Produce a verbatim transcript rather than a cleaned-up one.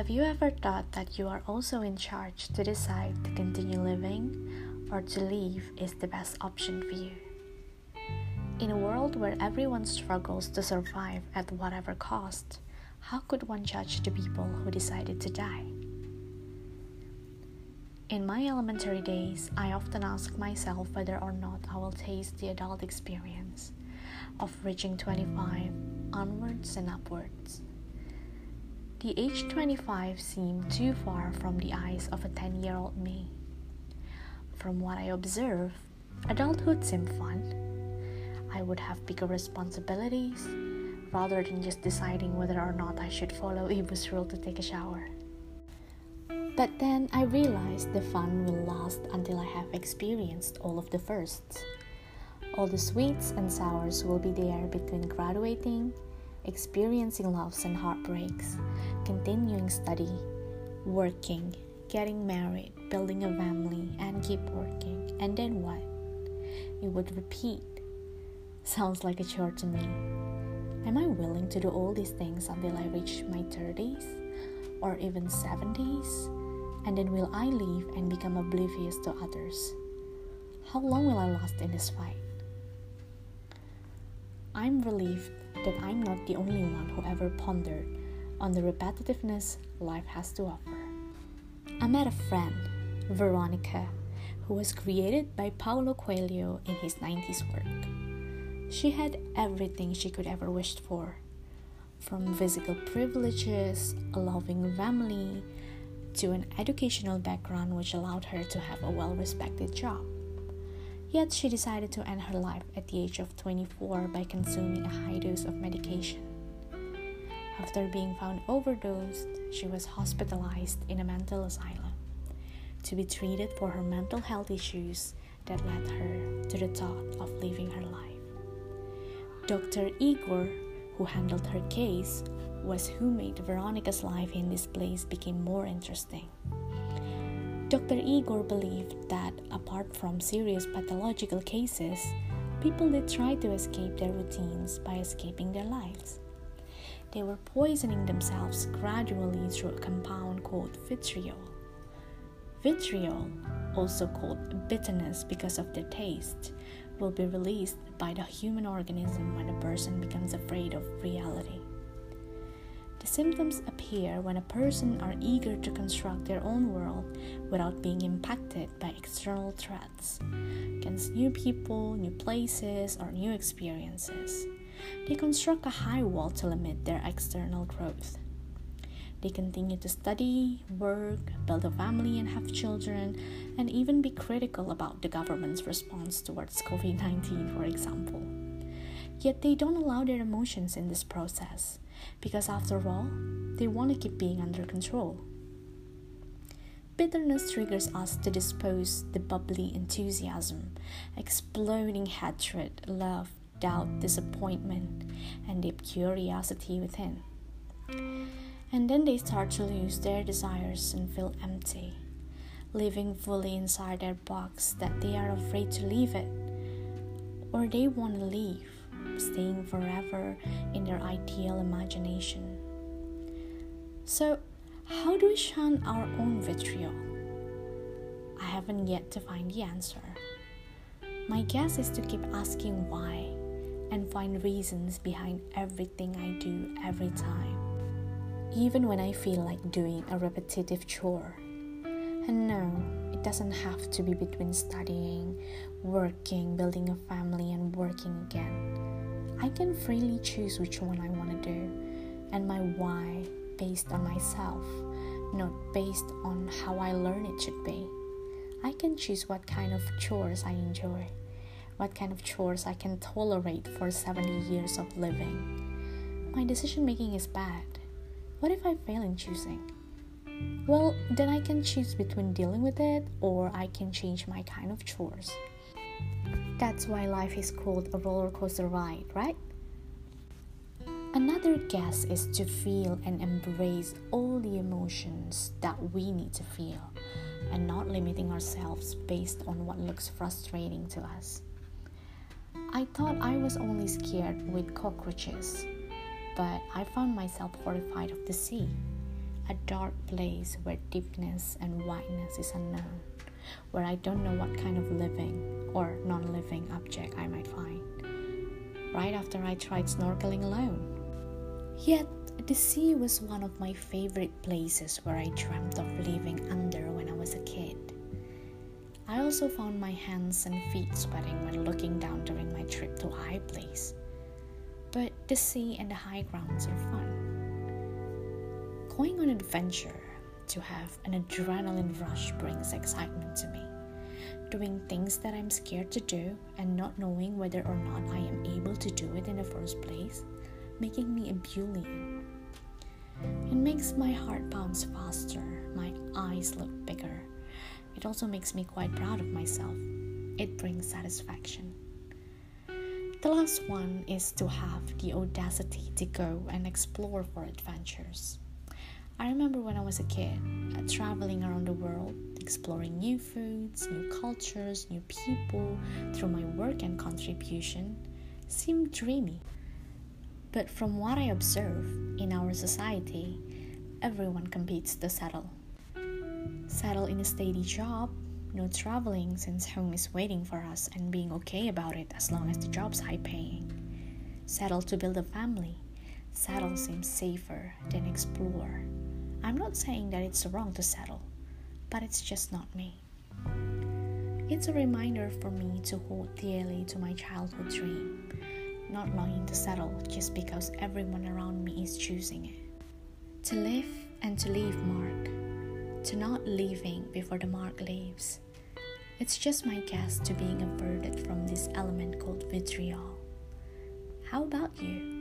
Have you ever thought that you are also in charge to decide to continue living or to leave is the best option for you? In a world where everyone struggles to survive at whatever cost, how could one judge the people who decided to die? In my elementary days, I often asked myself whether or not I will taste the adult experience of reaching twenty-five, onwards and upwards. The age twenty-five seemed too far from the eyes of a ten-year-old me. From what I observe, adulthood seemed fun. I would have bigger responsibilities, rather than just deciding whether or not I should follow Ibu's rule to take a shower. But then I realized the fun will last until I have experienced all of the firsts. All the sweets and sours will be there between graduating, experiencing loves and heartbreaks, continuing study, working, getting married, building a family, and keep working. And then what? It would repeat. Sounds like a chore to me. Am I willing to do all these things until I reach my thirties or even seventies? And then will I leave and become oblivious to others? How long will I last in this fight? I'm relieved that I'm not the only one who ever pondered on the repetitiveness life has to offer. I met a friend, Veronica, who was created by Paulo Coelho in his nineties work. She had everything she could ever wish for, from physical privileges, a loving family, to an educational background which allowed her to have a well-respected job. Yet she decided to end her life at the age of twenty-four by consuming a high dose of medication. After being found overdosed, she was hospitalized in a mental asylum to be treated for her mental health issues that led her to the thought of leaving her life. Doctor Igor, who handled her case, was who made Veronica's life in this place become more interesting. Doctor Igor believed that, apart from serious pathological cases, people did try to escape their routines by escaping their lives. They were poisoning themselves gradually through a compound called vitriol. Vitriol, also called bitterness because of the taste, will be released by the human organism when a person becomes afraid of reality. The symptoms appear when a person are eager to construct their own world without being impacted by external threats, against new people, new places, or new experiences. They construct a high wall to limit their external growth. They continue to study, work, build a family and have children, and even be critical about the government's response towards covid nineteen, for example. Yet they don't allow their emotions in this process, because after all, they want to keep being under control. Bitterness triggers us to dispose the bubbly enthusiasm, exploding hatred, love, doubt, disappointment, and deep curiosity within. And then they start to lose their desires and feel empty, living fully inside their box that they are afraid to leave it, or they want to leave, staying forever in their ideal imagination. So, how do we shun our own vitriol? I haven't yet to find the answer. My guess is to keep asking why and find reasons behind everything I do every time, even when I feel like doing a repetitive chore. And no, it doesn't have to be between studying, working, building a family, and working again. I can freely choose which one I want to do and my why based on myself, not based on how I learn it should be. I can choose what kind of chores I enjoy, what kind of chores I can tolerate for seventy years of living. My decision making is bad. What if I fail in choosing? Well, then I can choose between dealing with it or I can change my kind of chores. That's why life is called a roller coaster ride, right? Another guess is to feel and embrace all the emotions that we need to feel and not limiting ourselves based on what looks frustrating to us. I thought I was only scared with cockroaches, but I found myself horrified of the sea, a dark place where deepness and wideness is unknown, where I don't know what kind of living or non-living object I might find, right after I tried snorkeling alone. Yet, the sea was one of my favorite places where I dreamt of living under when I was a kid. I also found my hands and feet sweating when looking down during my trip to a high place. But the sea and the high grounds are fun. Going on an adventure to have an adrenaline rush brings excitement to me. Doing things that I'm scared to do and not knowing whether or not I am able to do it in the first place, making me ebullient. It makes my heart bounce faster, my eyes look bigger. It also makes me quite proud of myself. It brings satisfaction. The last one is to have the audacity to go and explore for adventures. I remember when I was a kid, uh, traveling around the world, exploring new foods, new cultures, new people through my work and contribution seemed dreamy. But from what I observe, in our society, everyone competes to settle. Settle in a steady job, no traveling since home is waiting for us and being okay about it as long as the job's high paying. Settle to build a family. Settle seems safer than explore. I'm not saying that it's wrong to settle, but it's just not me. It's a reminder for me to hold dearly to my childhood dream, not longing to settle just because everyone around me is choosing it. To live and to leave mark. To not leaving before the mark leaves. It's just my guess to being averted from this element called vitriol. How about you?